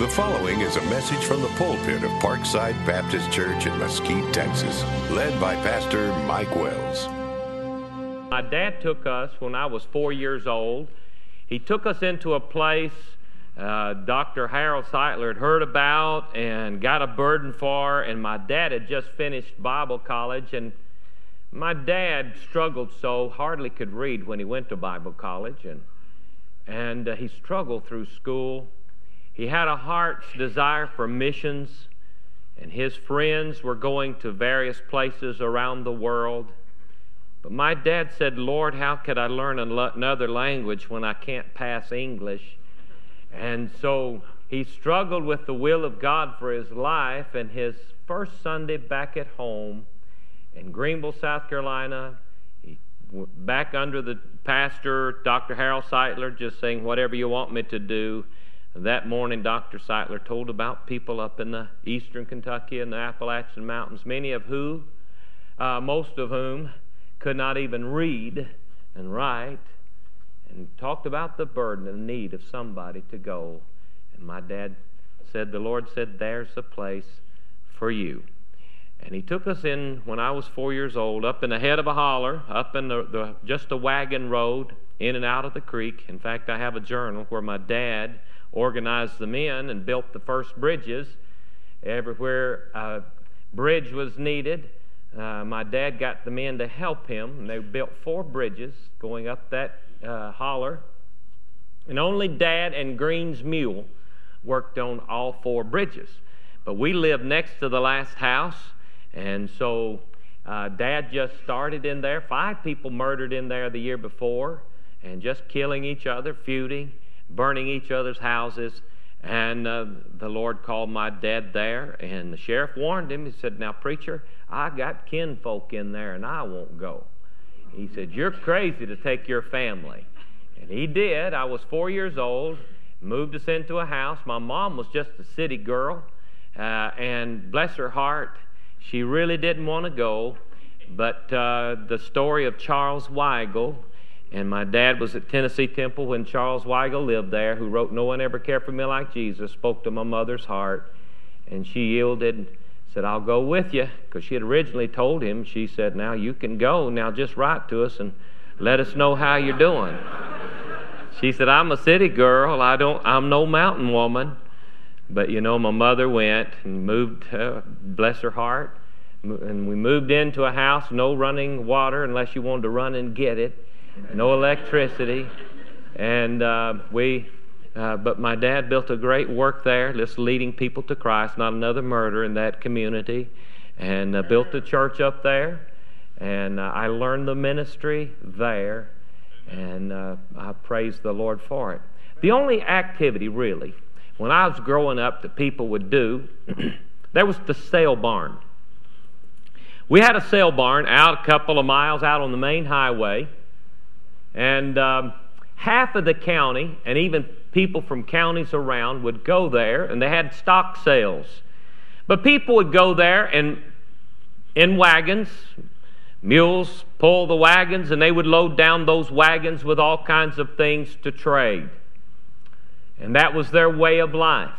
The following is a message from the pulpit of Parkside Baptist Church in Mesquite, Texas, led by Pastor Mike Wells. My dad took us when I was 4 years old. He took us into a place Dr. Harold Seitler had heard about and got a burden for, and my dad had just finished Bible college, and my dad struggled so hardly could read when he went to Bible college, and he struggled through school. He had a heart's desire for missions, and his friends were going to various places around the world. But my dad said, "Lord, how could I learn another language when I can't pass English?" And so he struggled with the will of God for his life, and his first Sunday back at home in Greenville, South Carolina, he went back under the pastor, Dr. Harold Seitler, just saying, "Whatever you want me to do." That morning, Dr. Seitler told about people up in the eastern Kentucky and the Appalachian Mountains, most of whom could not even read and write, and talked about the burden and need of somebody to go. And my dad said, the Lord said, "There's a place for you." And he took us in, when I was 4 years old, up in the head of a holler, up in just a wagon road, in and out of the creek. In fact, I have a journal where my dad organized the men and built the first bridges. Everywhere a bridge was needed, my dad got the men to help him, and they built four bridges going up that holler. And only Dad and Green's mule worked on all four bridges. But we lived next to the last house, and so Dad just started in there. 5 people murdered in there the year before, and just killing each other, feuding, burning each other's houses. And the Lord called my dad there, and the sheriff warned him. He said, "Now, preacher, I got kinfolk in there, and I won't go." He said, "You're crazy to take your family." And he did. I was 4 years old, moved us into a house. My mom was just a city girl, and bless her heart, she really didn't want to go. But the story of Charles Weigel, and my dad was at Tennessee Temple when Charles Weigel lived there, who wrote "No One Ever Cared For Me Like Jesus," spoke to my mother's heart, and she yielded and said, "I'll go with you," because she had originally told him. She said, "Now you can go. Now just write to us and let us know how you're doing." She said, "I'm a city girl. I'm no mountain woman." But you know, my mother went and moved, bless her heart, and we moved into a house, no running water unless you wanted to run and get it. No electricity, and but my dad built a great work there, just leading people to Christ, not another murder in that community, and built a church up there, and I learned the ministry there, and I praise the Lord for it. The only activity, really, when I was growing up that people would do, there was the sale barn. We had a sale barn out a couple of miles out on the main highway, and half of the county, and even people from counties around, would go there, and they had stock sales. But people would go there and in wagons, mules pull the wagons, and they would load down those wagons with all kinds of things to trade. And that was their way of life.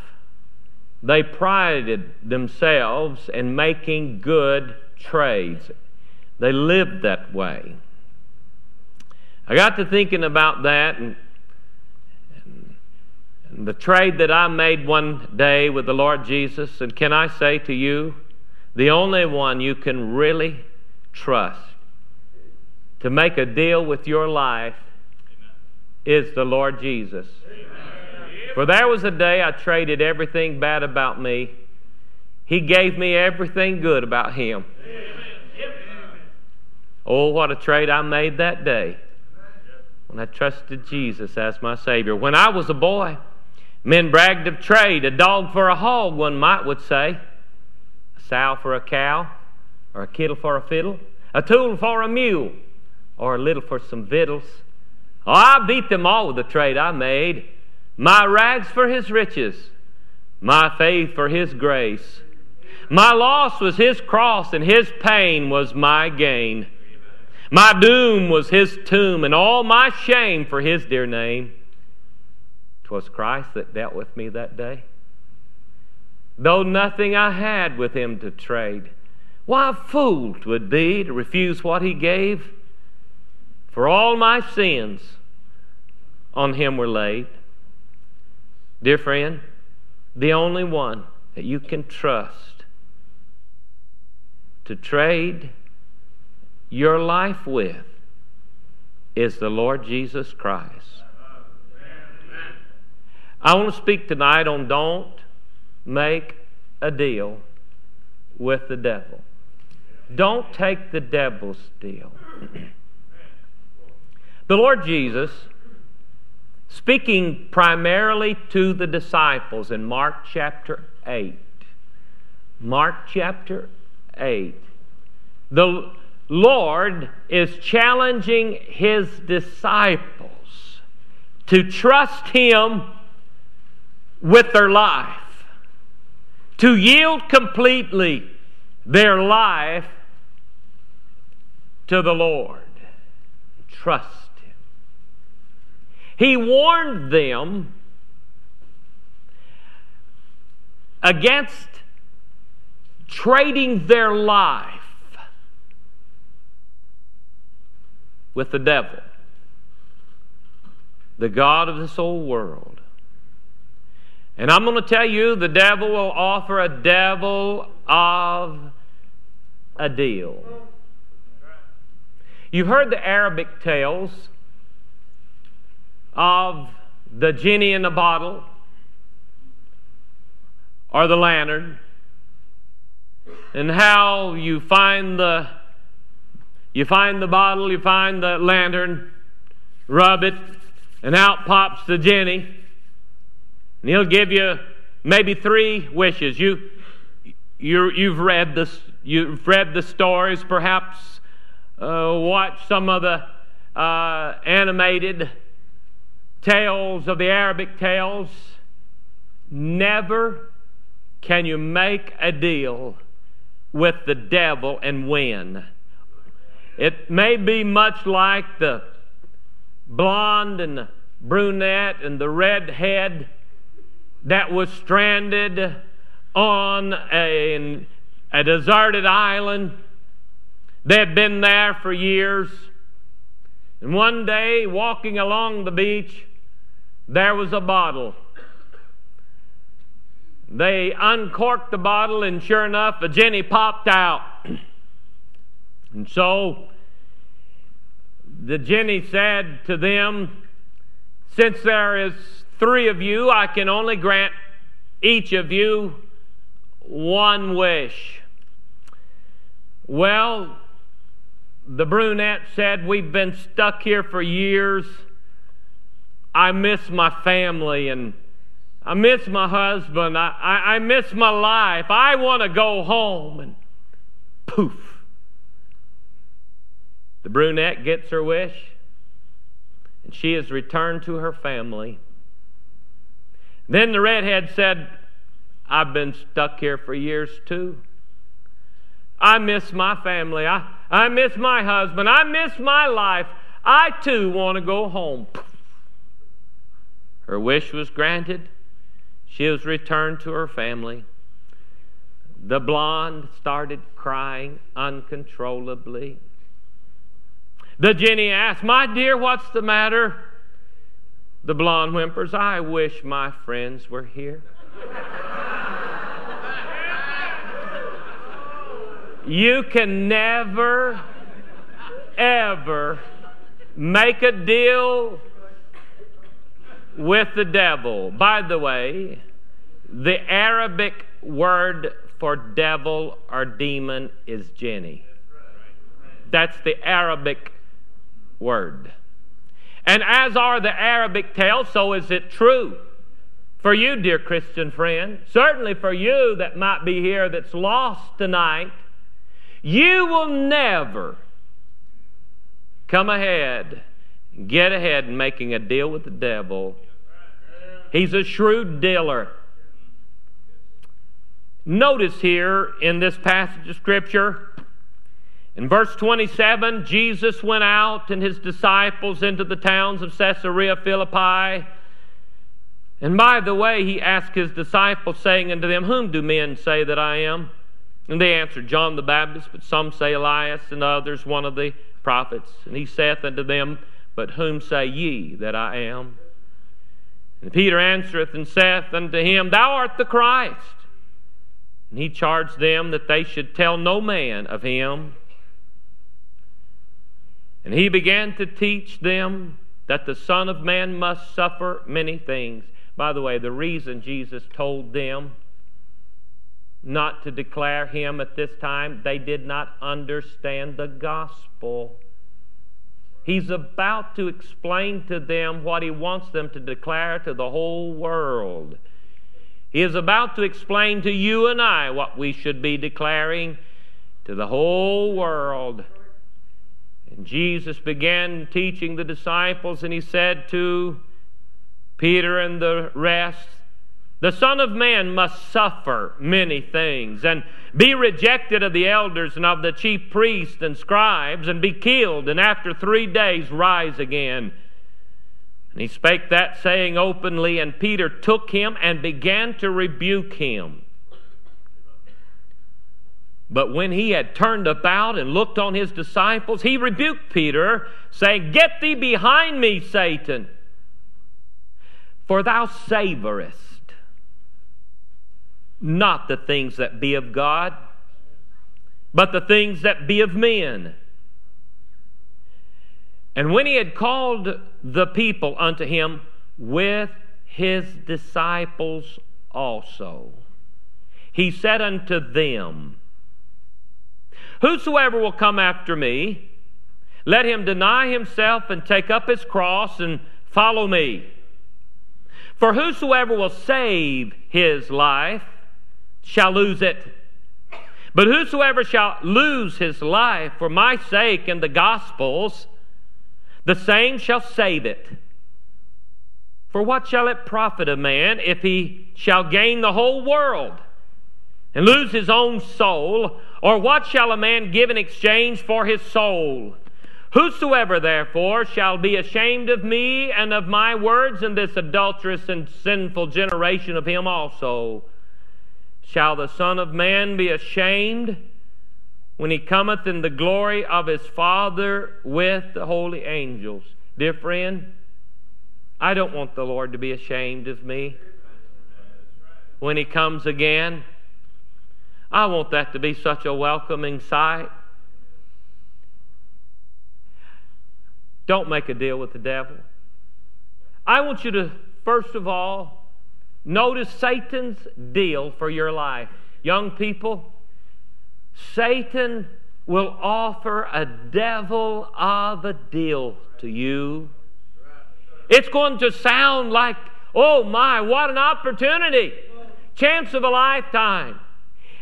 They prided themselves in making good trades. They lived that way. I got to thinking about that, and the trade that I made one day with the Lord Jesus. And can I say to you, the only one you can really trust to make a deal with your life is the Lord Jesus. Amen. For there was a day I traded everything bad about me. He gave me everything good about Him. Amen. Oh, what a trade I made that day, when I trusted Jesus as my Savior. When I was a boy, men bragged of trade. A dog for a hog, one might would say. A sow for a cow, or a kittle for a fiddle. A tool for a mule, or a little for some victuals. Oh, I beat them all with the trade I made. My rags for His riches, my faith for His grace. My loss was His cross, and His pain was my gain. My doom was His tomb, and all my shame for His dear name. 'Twas Christ that dealt with me that day. though nothing I had with him to trade. Why, a fool 'twould be to refuse what he gave. For all my sins on him were laid. Dear friend, the only one that you can trust to trade your life with is the Lord Jesus Christ. I want to speak tonight on don't make a deal with the devil. Don't take the devil's deal. The Lord Jesus, speaking primarily to the disciples in Mark chapter 8. Mark chapter 8. The Lord is challenging his disciples to trust him with their life, to yield completely their life to the Lord. Trust. He warned them against trading their life with the devil, the god of this old world. And I'm going to tell you, the devil will offer a devil of a deal. You've heard the Arabic tales of the genie in the bottle or the lantern, and how you find the bottle, you find the lantern, rub it, and out pops the genie, and he'll give you maybe three wishes. You've read the stories, perhaps watched some of the animated tales of the Arabic tales. Never can you make a deal with the devil and win. It may be much like the blonde and the brunette and the redhead that was stranded on a deserted island. They had been there for years, and one day, walking along the beach, there was a bottle. They uncorked the bottle, and sure enough, a genie popped out. And so the genie said to them, "Since there is three of you, I can only grant each of you one wish." Well, the brunette said, "We've been stuck here for years. I miss my family, and I miss my husband. I miss my life. I want to go home." And poof, the brunette gets her wish, and she is returned to her family. Then the redhead said, "I've been stuck here for years too. I miss my family. I miss my husband. I miss my life. I too want to go home." Her wish was granted. She was returned to her family. The blonde started crying uncontrollably. The genie asked, "My dear, what's the matter?" The blonde whimpers, "I wish my friends were here." You can never, ever make a deal with the devil. By the way, the Arabic word for devil or demon is jinni. That's the Arabic word. And as are the Arabic tales, so is it true for you, dear Christian friend. Certainly for you that might be here that's lost tonight. You will never come ahead, get ahead in making a deal with the devil. He's a shrewd dealer. Notice here in this passage of Scripture, in verse 27, Jesus went out and his disciples into the towns of Caesarea Philippi, And by the way, he asked his disciples, saying unto them, Whom do men say that I am? And they answered, John the Baptist, but some say Elias, and others one of the prophets. And he saith unto them, But whom say ye that I am? And Peter answereth and saith unto him, Thou art the Christ. And he charged them that they should tell no man of him. And he began to teach them that the Son of Man must suffer many things. By the way, the reason Jesus told them not to declare him at this time, they did not understand the gospel. He's about to explain to them what he wants them to declare to the whole world. He is about to explain to you and I what we should be declaring to the whole world. And Jesus began teaching the disciples, and he said to Peter and the rest, The Son of Man must suffer many things, and be rejected of the elders and of the chief priests and scribes, and be killed, and after 3 days rise again. And he spake that saying openly, and Peter took him and began to rebuke him. But when he had turned about and looked on his disciples, he rebuked Peter, saying, Get thee behind me, Satan, for thou savorest not the things that be of God, but the things that be of men. And when he had called the people unto him with his disciples also, he said unto them, Whosoever will come after me, let him deny himself and take up his cross and follow me. For whosoever will save his life shall lose it. But whosoever shall lose his life for my sake and the gospel's, the same shall save it. For what shall it profit a man if he shall gain the whole world and lose his own soul? Or what shall a man give in exchange for his soul? Whosoever therefore shall be ashamed of me and of my words in this adulterous and sinful generation, of him also shall the Son of Man be ashamed when he cometh in the glory of his Father with the holy angels. Dear friend, I don't want the Lord to be ashamed of me when he comes again. I want that to be such a welcoming sight. Don't make a deal with the devil. I want you to, first of all, notice Satan's deal for your life. Young people, Satan will offer a devil of a deal to you. It's going to sound like, oh my, what an opportunity! Chance of a lifetime.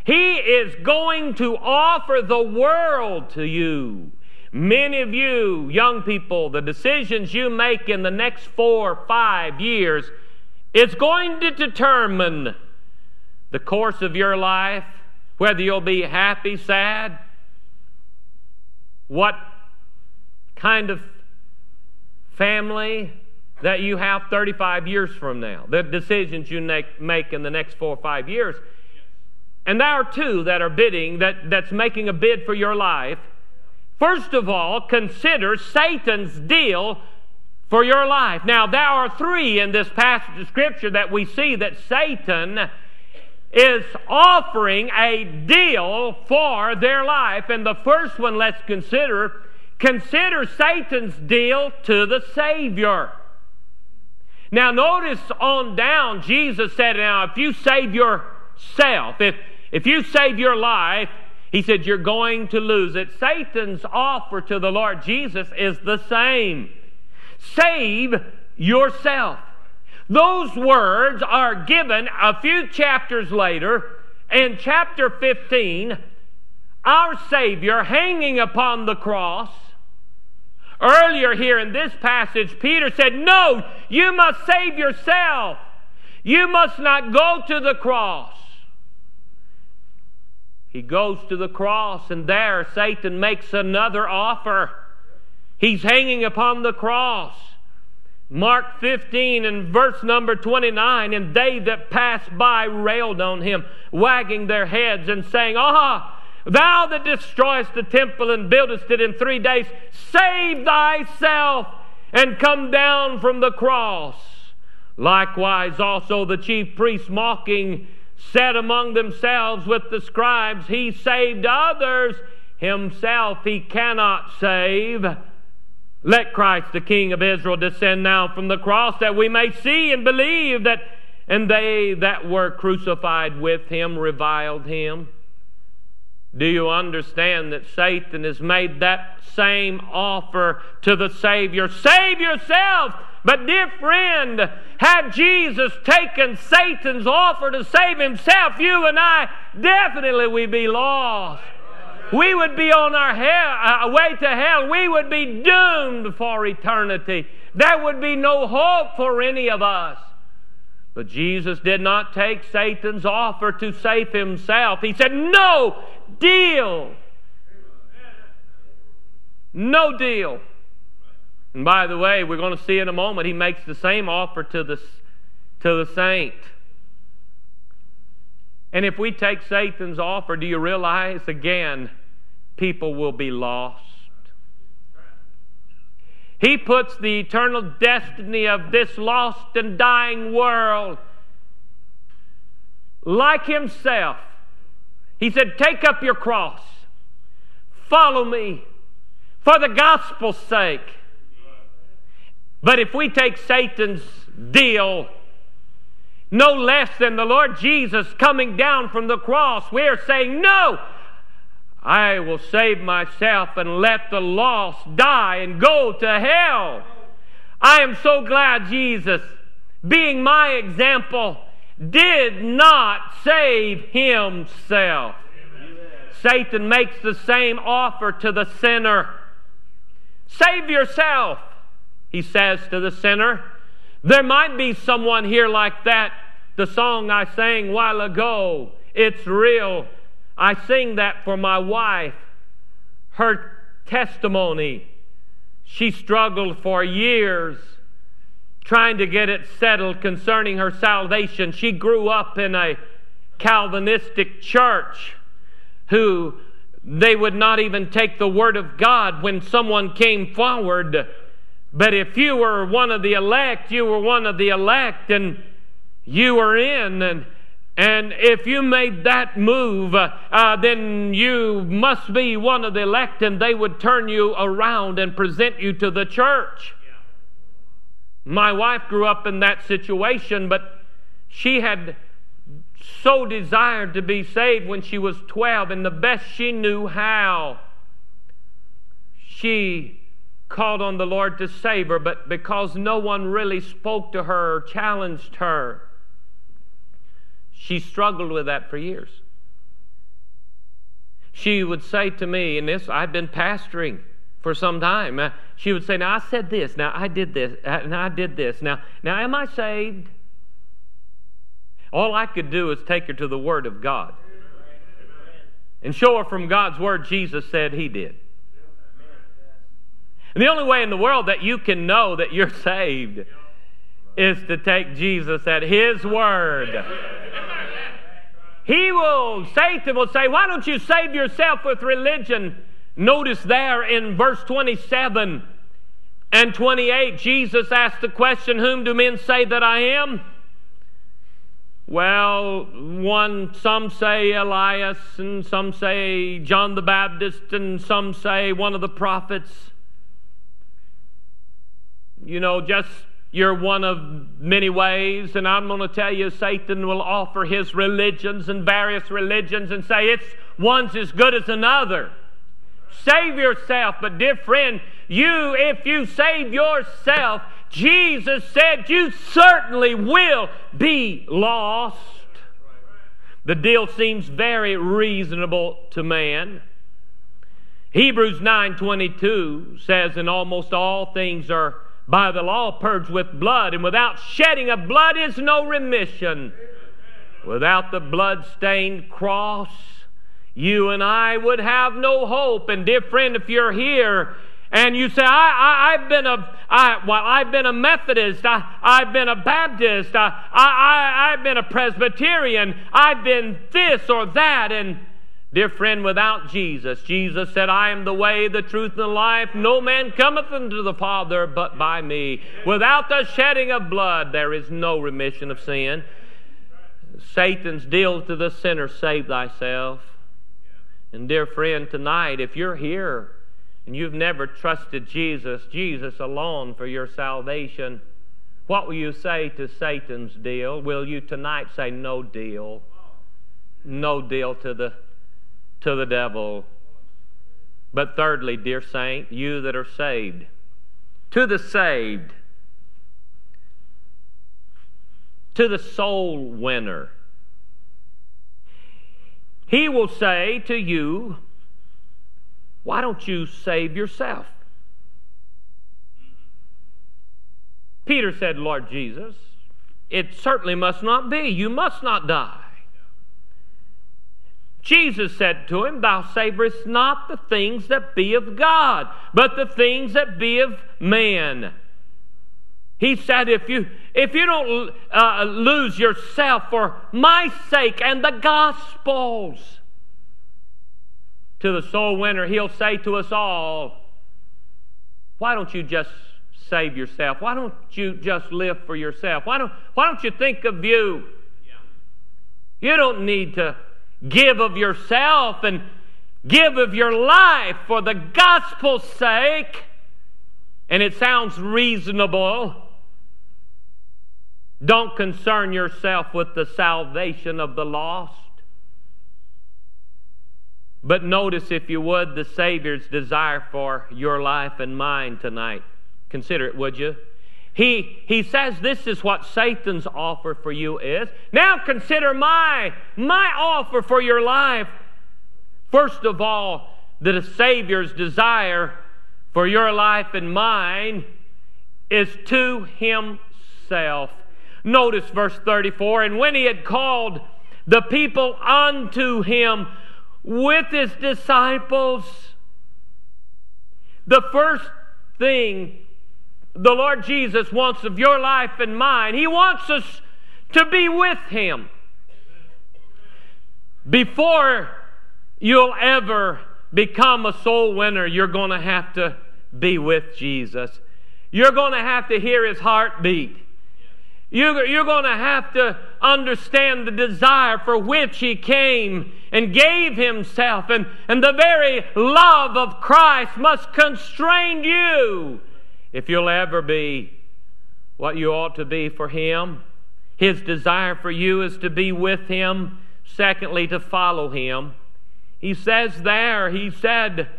He is going to offer the world to you. Many of you, young people, the decisions you make in the next 4 or 5 years is going to determine the course of your life, whether you'll be happy, sad, what kind of family that you have 35 years from now, the decisions you make in the next 4 or 5 years. And there are two that are bidding, that's making a bid for your life. First of all, consider Satan's deal for your life. Now, there are three in this passage of Scripture that we see that Satan is offering a deal for their life. And the first one, let's consider Satan's deal to the Savior. Now, notice on down, Jesus said, Now, if you save yourself, if you save your life, he said, you're going to lose it. Satan's offer to the Lord Jesus is the same. Save yourself. Those words are given a few chapters later in chapter 15. Our Savior hanging upon the cross. Earlier here in this passage, Peter said, No, you must save yourself. You must not go to the cross. He goes to the cross, and there Satan makes another offer. He's hanging upon the cross. Mark 15 and verse number 29, and they that passed by railed on him, wagging their heads and saying, Ah, thou that destroyest the temple and buildest it in 3 days, save thyself and come down from the cross. Likewise also the chief priests mocking said among themselves with the scribes, He saved others, himself he cannot save. Let Christ the King of Israel descend now from the cross, that we may see and believe that. And they that were crucified with him reviled him. Do you understand that Satan has made that same offer to the Savior? Save yourself! But dear friend, had Jesus taken Satan's offer to save himself, you and I definitely would be lost. We would be on our way to hell. We would be doomed for eternity. There would be no hope for any of us. But Jesus did not take Satan's offer to save himself. He said, no deal. No deal. And by the way, we're going to see in a moment, he makes the same offer to the saint. And if we take Satan's offer, do you realize, again, people will be lost. He puts the eternal destiny of this lost and dying world like himself. He said, take up your cross. Follow me for the gospel's sake. But if we take Satan's deal, no less than the Lord Jesus coming down from the cross, we are saying, no, I will save myself and let the lost die and go to hell. I am so glad Jesus, being my example, did not save himself. Amen. Satan makes the same offer to the sinner. Save yourself, he says to the sinner. There might be someone here like that. The song I sang a while ago, It's Real. I sing that for my wife. Her testimony. She struggled for years trying to get it settled concerning her salvation. She grew up in a Calvinistic church who they would not even take the Word of God when someone came forward. But if you were one of the elect, you were one of the elect, and you were in. And if you made that move, then you must be one of the elect, and they would turn you around and present you to the church. My wife grew up in that situation, but she had so desired to be saved when she was 12, and the best she knew how, she called on the Lord to save her, but because no one really spoke to her or challenged her, she struggled with that for years. She would say to me, and this, I've been pastoring for some time, she would say, now I said this, now I did this, now I did this, now am I saved? All I could do is take her to the Word of God. Amen. And show her from God's Word Jesus said he did. And the only way in the world that you can know that you're saved is to take Jesus at his word. Satan will say, why don't you save yourself with religion? Notice there in verse 27 and 28, Jesus asked the question, whom do men say that I am? Well, some say Elias, and some say John the Baptist, and some say one of the prophets. You know, just you're one of many ways, and I'm going to tell you, Satan will offer his religions and various religions and say it's one's as good as another. Save yourself. But dear friend, if you save yourself, Jesus said you certainly will be lost. The deal seems very reasonable to man. Hebrews 9:22 says, and almost all things are by the law purged with blood, and without shedding of blood is no remission. Without the blood-stained cross, you and I would have no hope. And dear friend, if you're here And you say, I've been a Methodist, I've been a Baptist, I've been a Presbyterian, I've been this or that. And dear friend, without Jesus, Jesus said, I am the way, the truth, and the life. No man cometh unto the Father but by me. Without the shedding of blood, there is no remission of sin. Satan's deal to the sinner, save thyself. And dear friend, tonight, if you're here and you've never trusted Jesus, Jesus alone for your salvation, what will you say to Satan's deal? Will you tonight say no deal? No deal to the devil. But thirdly, dear saint, you that are saved, to the saved, to the soul winner, he will say to you, why don't you save yourself? Peter said, Lord Jesus, it certainly must not be. You must not die. Jesus said to him, thou savorest not the things that be of God, but the things that be of man. He said, if you don't lose yourself for my sake and the gospel's, to the soul winner, he'll say to us all, why don't you just save yourself? Why don't you just live for yourself? Why don't you think of you? Yeah. You don't need to give of yourself and give of your life for the gospel's sake. And it sounds reasonable. Don't concern yourself with the salvation of the lost. But notice, if you would, the Savior's desire for your life and mine tonight. Consider it, would you? He says this is what Satan's offer for you is. Now consider my offer for your life. First of all, the Savior's desire for your life and mine is to himself. Notice verse 34, and when he had called the people unto him with his disciples, the first thing the Lord Jesus wants of your life and mine, he wants us to be with him. Before you'll ever become a soul winner, you're going to have to be with Jesus. You're going to have to hear his heartbeat. You're going to have to understand the desire for which he came and gave himself. And the very love of Christ must constrain you if you'll ever be what you ought to be for him. His desire for you is to be with him. Secondly, to follow him. He says there, he said,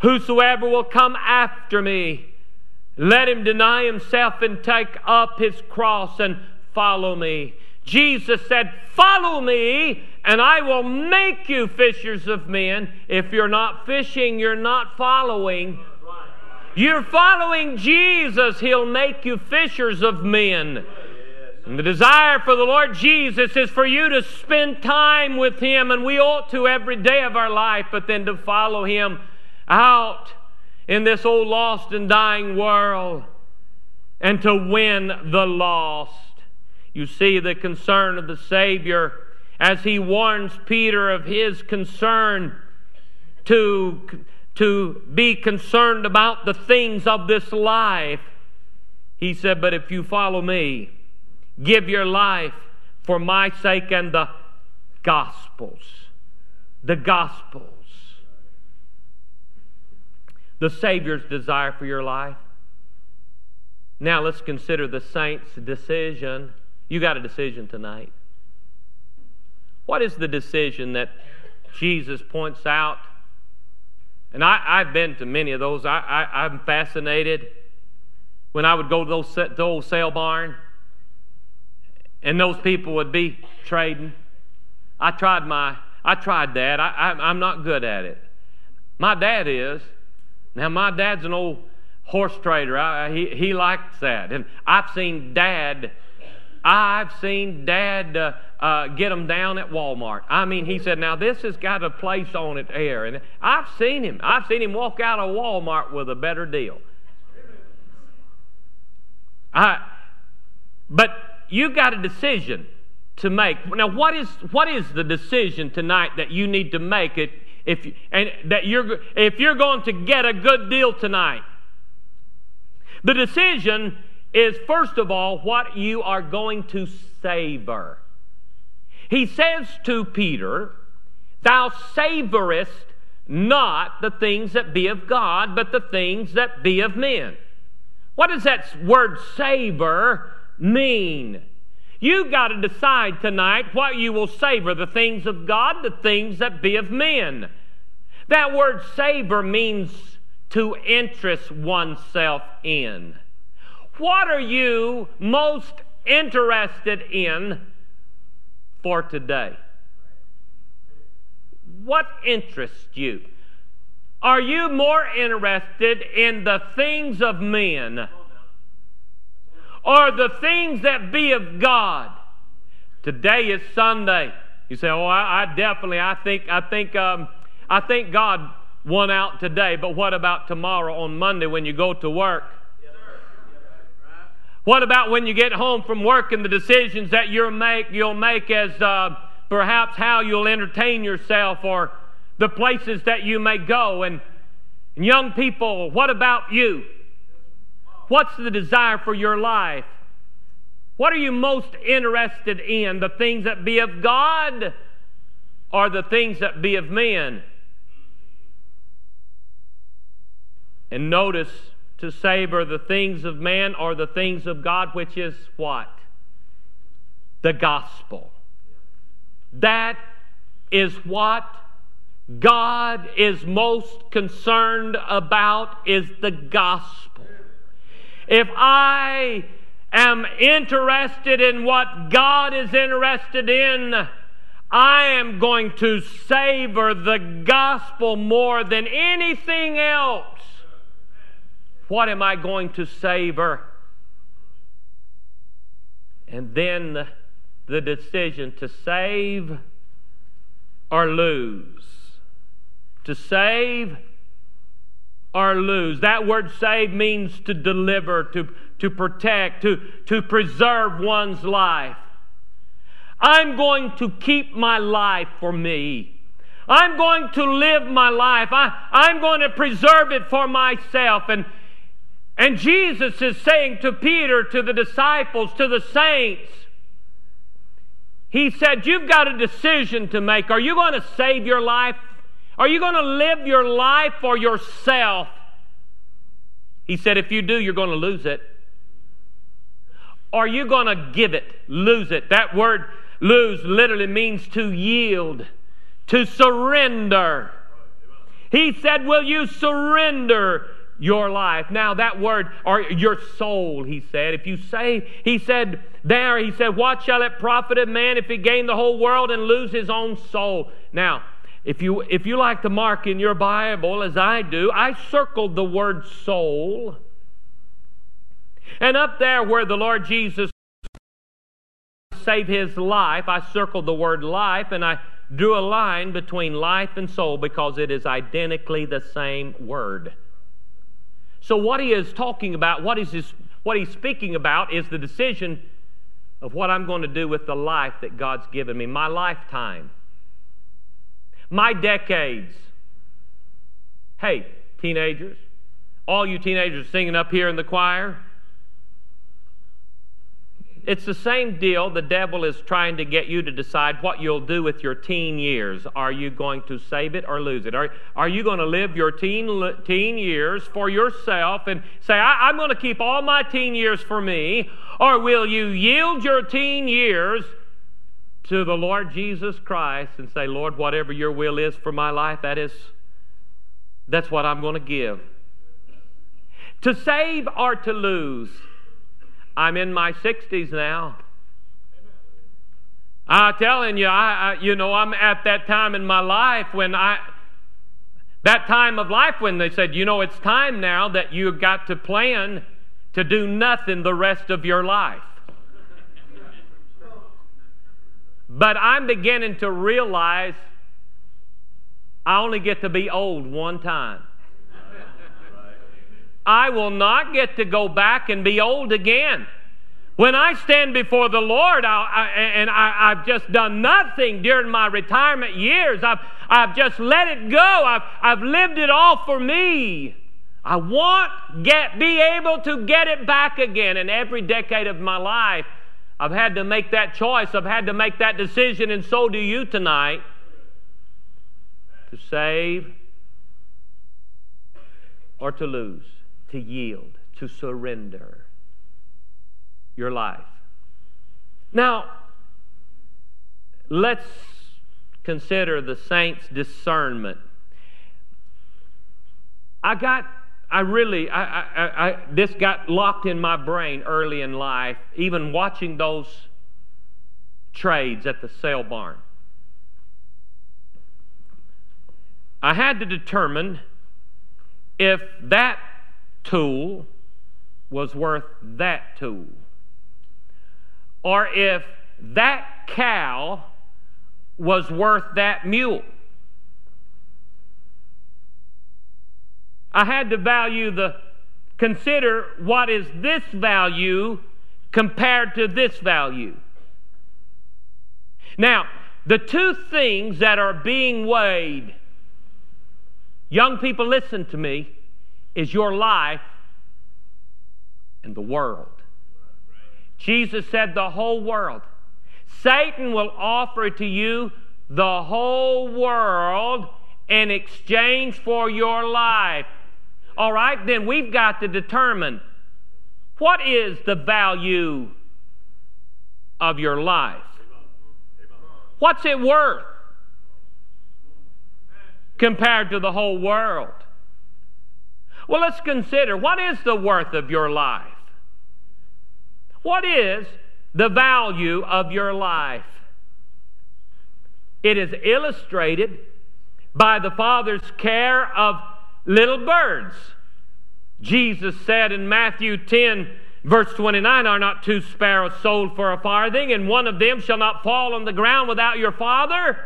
whosoever will come after me, let him deny himself and take up his cross and follow me. Jesus said, follow me and I will make you fishers of men. If you're not fishing, you're not following. You're following Jesus, he'll make you fishers of men. And the desire for the Lord Jesus is for you to spend time with him, and we ought to every day of our life, but then to follow him out in this old lost and dying world and to win the lost. You see the concern of the Savior as he warns Peter of his concern to be concerned about the things of this life. He said, but if you follow me, give your life for my sake and the gospel's. The gospel's. The Savior's desire for your life. Now let's consider the saint's decision. You got a decision tonight. What is the decision that Jesus points out? And I've been to many of those. I'm fascinated. When I would go to the old sale barn, and those people would be trading. I tried that. I'm not good at it. My dad is. Now my dad's an old horse trader. He likes that. And I've seen dad. I've seen Dad get them down at Walmart. I mean, he said, now this has got a place on it here. And I've seen him. I've seen him walk out of Walmart with a better deal. But you got a decision to make. Now, what is the decision tonight that you need to make it if you're going to get a good deal tonight? The decision is, first of all, what you are going to savor. He says to Peter, thou savorest not the things that be of God, but the things that be of men. What does that word savor mean? You got to decide tonight what you will savor, the things of God, the things that be of men. That word savor means to interest oneself in. What are you most interested in for today? What interests you? Are you more interested in the things of men or the things that be of God? Today is Sunday. You say, "Oh, I think God won out today." But what about tomorrow on Monday when you go to work? What about when you get home from work and the decisions that you'll make as perhaps how you'll entertain yourself or the places that you may go? And young people, what about you? What's the desire for your life? What are you most interested in? The things that be of God or the things that be of men? And notice, to savor the things of man or the things of God, which is what? The gospel. That is what God is most concerned about, is the gospel. If I am interested in what God is interested in, I am going to savor the gospel more than anything else. What am I going to savor? And then the decision to save or lose. To save or lose. That word save means to deliver, to protect, to preserve one's life. I'm going to keep my life for me. I'm going to live my life. I'm going to preserve it for myself. And Jesus is saying to Peter, to the disciples, to the saints, he said, you've got a decision to make. Are you going to save your life? Are you going to live your life for yourself? He said, if you do, you're going to lose it. Are you going to give it, lose it? That word lose literally means to yield, to surrender. He said, will you surrender your life? Now that word, or your soul, he said. If you say, he said, what shall it profit a man if he gain the whole world and lose his own soul? Now, if you like to mark in your Bible, as I do, I circled the word soul. And up there where the Lord Jesus saved his life, I circled the word life, and I drew a line between life and soul because it is identically the same word. So what he is talking about, what he's speaking about is the decision of what I'm going to do with the life that God's given me, my lifetime, my decades. Hey, teenagers, all you teenagers singing up here in the choir, it's the same deal. The devil is trying to get you to decide what you'll do with your teen years. Are you going to save it or lose it? Are you going to live your teen years for yourself and say, I'm going to keep all my teen years for me? Or will you yield your teen years to the Lord Jesus Christ and say, Lord, whatever your will is for my life, that's what I'm going to give. To save or to lose. I'm in my 60s now. I'm telling you, I'm at that time in my life when they said, it's time now that you've got to plan to do nothing the rest of your life. But I'm beginning to realize I only get to be old one time. I will not get to go back and be old again. When I stand before the Lord, I've just done nothing during my retirement years. I've just let it go. I've lived it all for me. I want be able to get it back again. And every decade of my life, I've had to make that choice. I've had to make that decision, and so do you tonight, to save or to lose, to yield, to surrender your life. Now, let's consider the saints' discernment. This got locked in my brain early in life, even watching those trades at the sale barn. I had to determine if that tool was worth that tool, or if that cow was worth that mule. I had to consider what is this value compared to this value. Now, the two things that are being weighed, young people, listen to me, is your life and the world. Jesus said the whole world. Satan will offer to you the whole world in exchange for your life. All right, then we've got to determine what is the value of your life. What's it worth compared to the whole world? Well, let's consider, what is the worth of your life? What is the value of your life? It is illustrated by the Father's care of little birds. Jesus said in Matthew 10, verse 29, "Are not two sparrows sold for a farthing, and one of them shall not fall on the ground without your Father?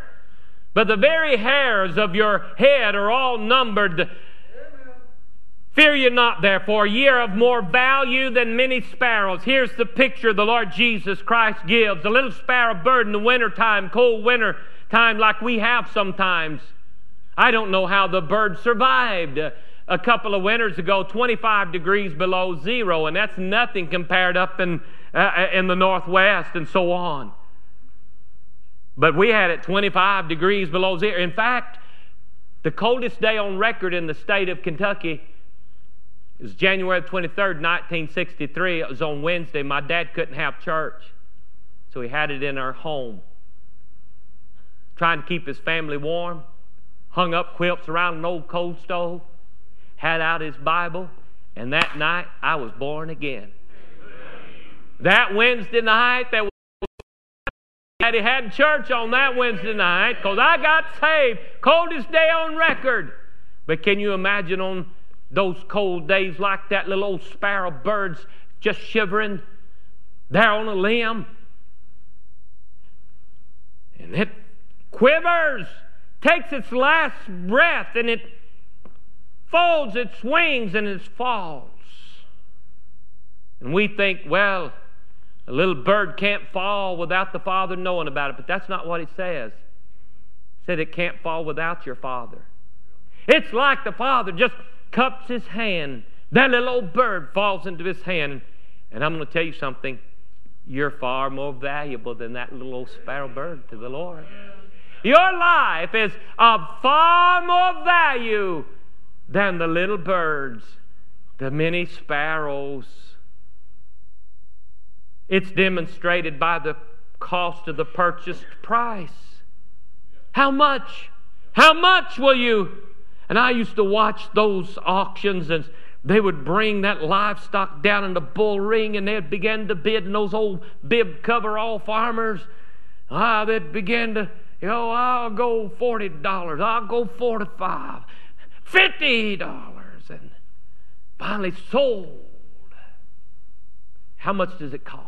But the very hairs of your head are all numbered. Fear you not, therefore, ye are of more value than many sparrows." Here's the picture the Lord Jesus Christ gives. A little sparrow bird in the wintertime, cold winter time like we have sometimes. I don't know how the bird survived a couple of winters ago, 25 degrees below zero, and that's nothing compared up in the Northwest and so on. But we had it 25 degrees below zero. In fact, the coldest day on record in the state of Kentucky, it was January 23rd, 1963. It was on Wednesday. My dad couldn't have church, so he had it in our home. Trying to keep his family warm, hung up quilts around an old coal stove, had out his Bible, and that night I was born again. That Wednesday night, he had church on that Wednesday night because I got saved. Coldest day on record. But can you imagine on those cold days like that, little old sparrow birds just shivering there on a limb? And it quivers, takes its last breath, and it folds its wings and it falls. And we think, well, a little bird can't fall without the Father knowing about it, but that's not what it says. It said it can't fall without your Father. It's like the Father just cups his hand. That little old bird falls into his hand. And I'm going to tell you something. You're far more valuable than that little old sparrow bird to the Lord. Your life is of far more value than the little birds, the many sparrows. It's demonstrated by the cost of the purchased price. How much? How much will you? And I used to watch those auctions, and they would bring that livestock down in the bull ring, and they'd begin to bid, and those old bib coverall farmers, they'd begin to, I'll go $40, I'll go $45, $50, and finally sold. How much does it cost?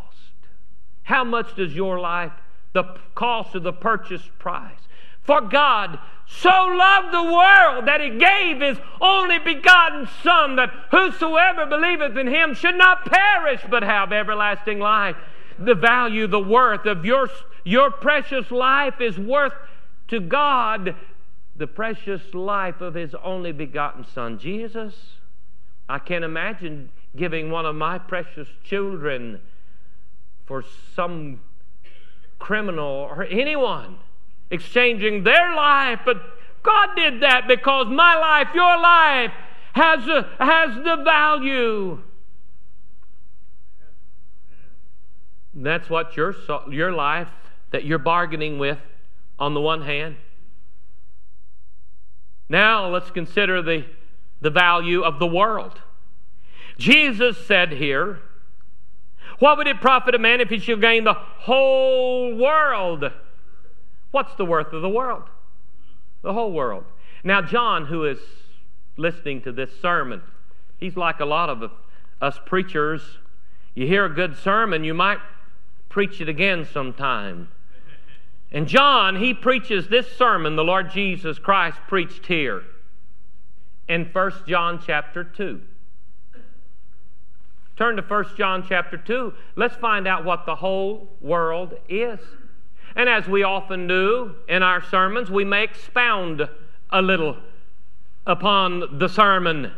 How much does your life the cost of the purchase price. For God so loved the world that he gave his only begotten Son, that whosoever believeth in him should not perish but have everlasting life. The value, the worth of your precious life is worth to God the precious life of his only begotten Son, Jesus. I can't imagine giving one of my precious children for some criminal or anyone, exchanging their life, but God did that because my life, your life, has the value. And that's what your life that you're bargaining with on the one hand. Now let's consider the value of the world. Jesus said here, what would it profit a man if he should gain the whole world? What's the worth of the world? The whole world. Now John, who is listening to this sermon, he's like a lot of us preachers. You hear a good sermon, you might preach it again sometime. And John, he preaches this sermon the Lord Jesus Christ preached here in 1 John chapter 2. Turn to 1 John chapter 2. Let's find out what the whole world is. And as we often do in our sermons, we may expound a little upon the sermon.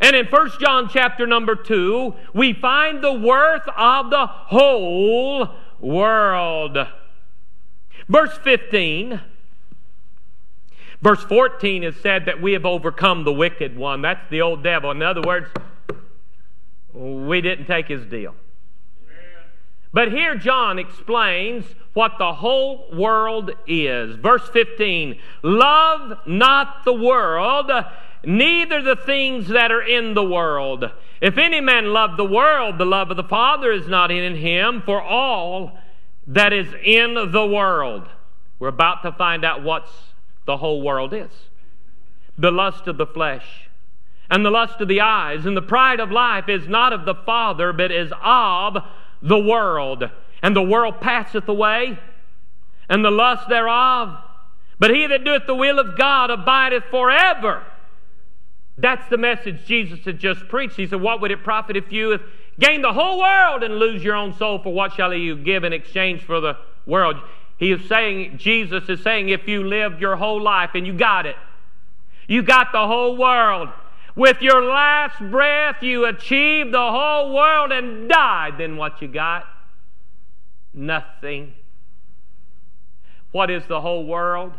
And in 1 John chapter number 2, we find the worth of the whole world. Verse 15. Verse 14 is said that we have overcome the wicked one. That's the old devil. In other words, we didn't take his deal. But here John explains what the whole world is. Verse 15, love not the world, neither the things that are in the world. If any man love the world, the love of the Father is not in him, for all that is in the world. We're about to find out what the whole world is. The lust of the flesh, and the lust of the eyes, and the pride of life is not of the Father, but is of the world. And the world passeth away, and the lust thereof. But he that doeth the will of God abideth forever. That's the message Jesus had just preached. He said, what would it profit if you gain the whole world and lose your own soul? For what shall you give in exchange for the world? He is saying, Jesus is saying, if you lived your whole life and you got it, you got the whole world, with your last breath you achieved the whole world and died, then what you got? Nothing. What is the whole world?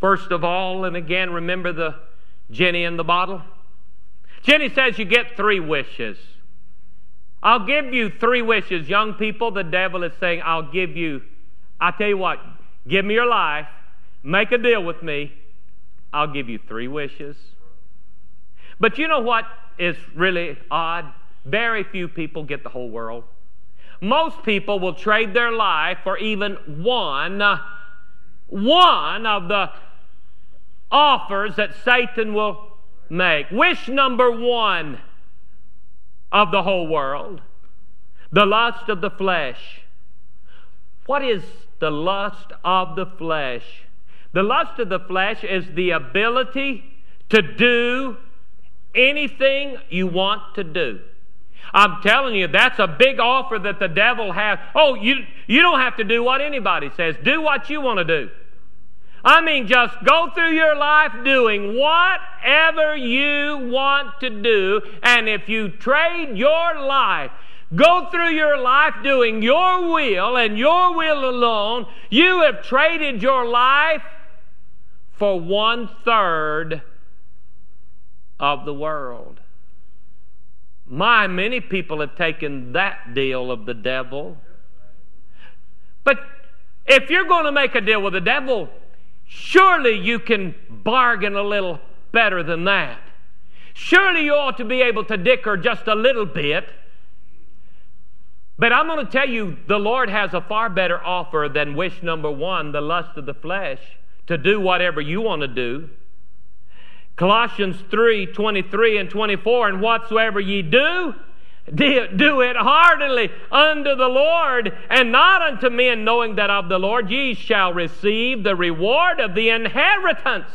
First of all, and again, remember the Jenny in the bottle? Jenny says you get three wishes. I'll give you three wishes. Young people, the devil is saying, I tell you what, give me your life, make a deal with me, I'll give you three wishes. But you know what is really odd? Very few people get the whole world. Most people will trade their life for even one of the offers that Satan will make. Wish number one of the whole world, the lust of the flesh. What is the lust of the flesh? The lust of the flesh is the ability to do anything you want to do. I'm telling you, that's a big offer that the devil has. Oh, you don't have to do what anybody says. Do what you want to do. I mean, just go through your life doing whatever you want to do. And if you trade your life, go through your life doing your will and your will alone, you have traded your life for 1/3 of the world. My, many people have taken that deal of the devil. But if you're going to make a deal with the devil, surely you can bargain a little better than that. Surely you ought to be able to dicker just a little bit. But I'm going to tell you, the Lord has a far better offer than wish number one, the lust of the flesh, to do whatever you want to do. Colossians 3:23 and 24, and whatsoever ye do, Do it heartily unto the Lord, and not unto men, knowing that of the Lord ye shall receive the reward of the inheritance.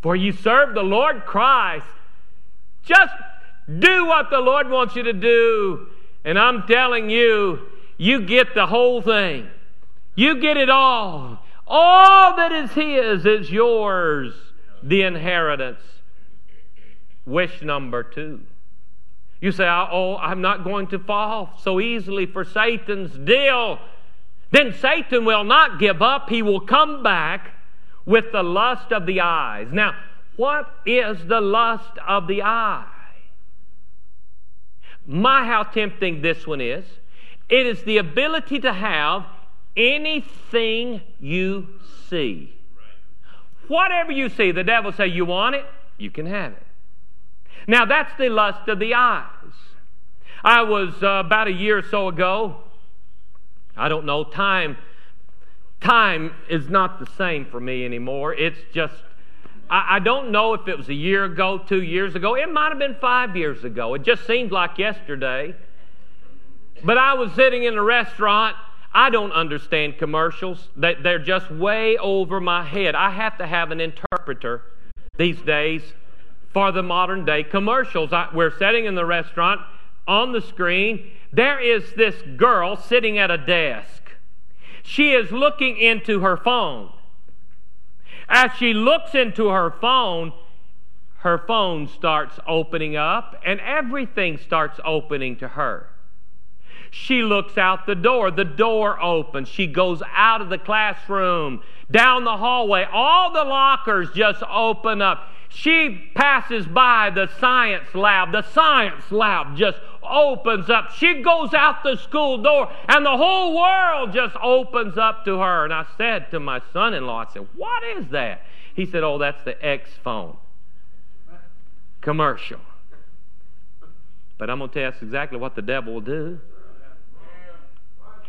For ye serve the Lord Christ. Just do what the Lord wants you to do. And I'm telling you, you get the whole thing. You get it all. All that is His is yours, the inheritance. Wish number 2. You say, oh, I'm not going to fall so easily for Satan's deal. Then Satan will not give up. He will come back with the lust of the eyes. Now, what is the lust of the eye? My, how tempting this one is. It is the ability to have anything you see. Whatever you see, the devil say you want it, you can have it. Now, that's the lust of the eyes. I was about a year or so ago. I don't know. Time is not the same for me anymore. It's just, I don't know if it was a year ago, 2 years ago. It might have been 5 years ago. It just seemed like yesterday. But I was sitting in a restaurant. I don't understand commercials. They're just way over my head. I have to have an interpreter these days for the modern day commercials. We're sitting in the restaurant. On the screen, there is this girl sitting at a desk. She is looking into her phone. As she looks into her phone starts opening up, and everything starts opening to her. She looks out the door opens. She goes out of the classroom, down the hallway. All the lockers just open up. She passes by the science lab. The science lab just opens up. She goes out the school door, and the whole world just opens up to her. And I said to my son-in-law, I said, what is that? He said, oh, that's the X-Phone commercial. But I'm going to tell you that's exactly what the devil will do.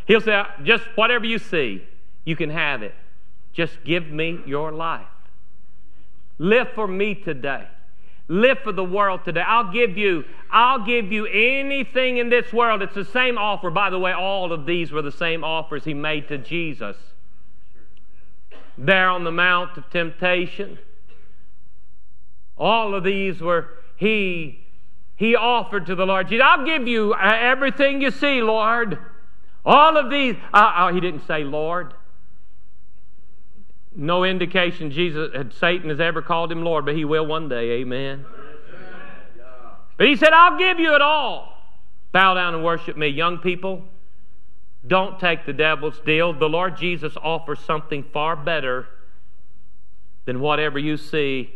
He'll say, just whatever you see, you can have it. Just give me your life. Live for me today. Live for the world today. I'll give you anything in this world. It's the same offer. By the way, all of these were the same offers he made to Jesus there on the Mount of Temptation. All of these were he offered to the Lord Jesus. I'll give you everything you see, Lord. All of these. He didn't say, Lord. No indication Satan has ever called him Lord, but he will one day, amen. But he said, I'll give you it all. Bow down and worship me. Young people, don't take the devil's deal. The Lord Jesus offers something far better than whatever you see.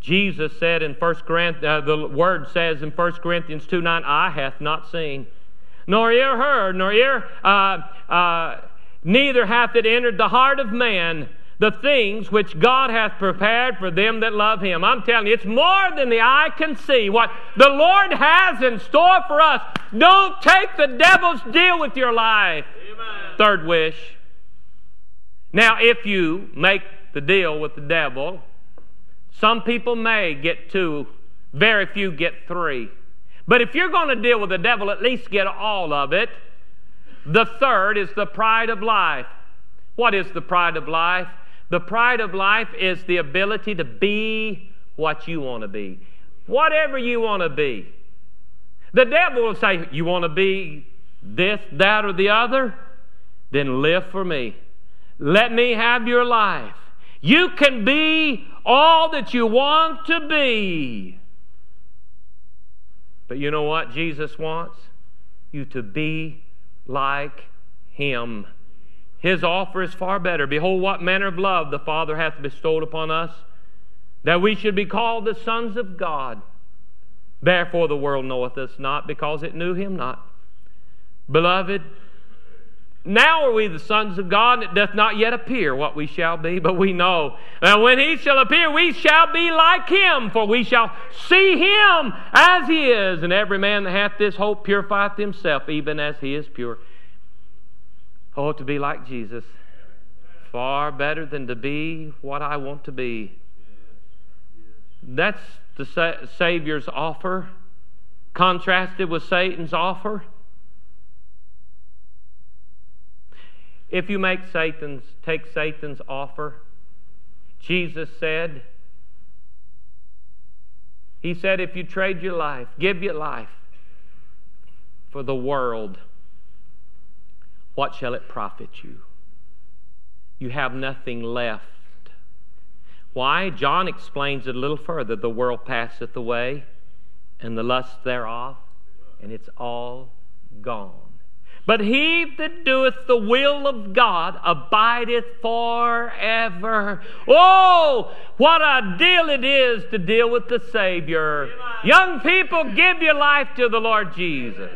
Jesus said in 1 Corinthians, the Word says in 1 Corinthians 2:9, I hath not seen, nor ear heard, nor ear... neither hath it entered the heart of man the things which God hath prepared for them that love Him. I'm telling you, it's more than the eye can see. What the Lord has in store for us. Don't take the devil's deal with your life. Amen. Third wish. Now, if you make the deal with the devil, some people may get 2, very few get 3. But if you're going to deal with the devil, at least get all of it. The third is the pride of life. What is the pride of life? The pride of life is the ability to be what you want to be. Whatever you want to be. The devil will say, you want to be this, that, or the other? Then live for me. Let me have your life. You can be all that you want to be. But you know what Jesus wants? You to be like Him. His offer is far better. Behold, what manner of love the Father hath bestowed upon us, that we should be called the sons of God. Therefore the world knoweth us not, because it knew Him not. Beloved, now are we the sons of God, and it doth not yet appear what we shall be, but we know that when He shall appear, we shall be like Him, for we shall see Him as He is. And every man that hath this hope purifieth himself, even as He is pure. Oh, to be like Jesus. Far better than to be what I want to be. That's the Savior's offer. contrasted with Satan's offer. If you take Satan's offer, Jesus said, he said, if you trade your life, give your life for the world, what shall it profit you? You have nothing left. Why? John explains it a little further. The world passeth away, and the lust thereof, and it's all gone. But he that doeth the will of God abideth forever. Oh, what a deal it is to deal with the Savior. Young people, give your life to the Lord Jesus.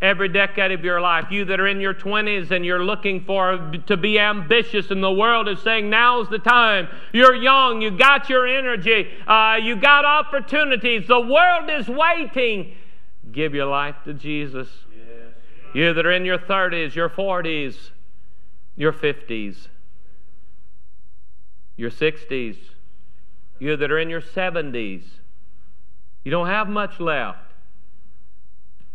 Every decade of your life, you that are in your 20s and you're looking to be ambitious, and the world is saying, now's the time. You're young, you got your energy, you got opportunities. The world is waiting. Give your life to Jesus. You that are in your 30s, your 40s, your 50s, your 60s, you that are in your 70s, you don't have much left.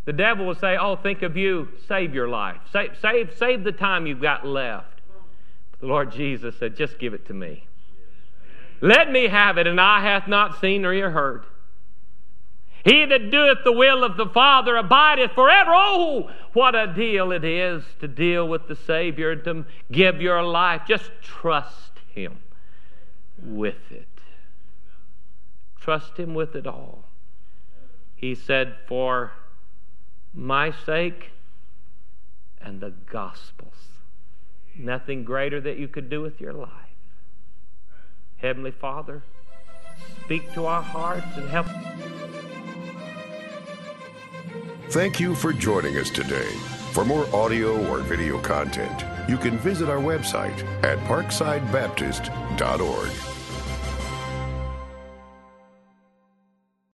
The devil will say, oh, think of you, save your life. Save the time you've got left. But the Lord Jesus said, just give it to me. Let me have it, and I hath not seen nor heard. He that doeth the will of the Father abideth forever. Oh, what a deal it is to deal with the Savior, to give your life. Just trust Him with it. Trust Him with it all. He said, for my sake and the Gospels, nothing greater that you could do with your life. Heavenly Father, speak to our hearts and help. Thank you for joining us today. For more audio or video content, you can visit our website at parksidebaptist.org.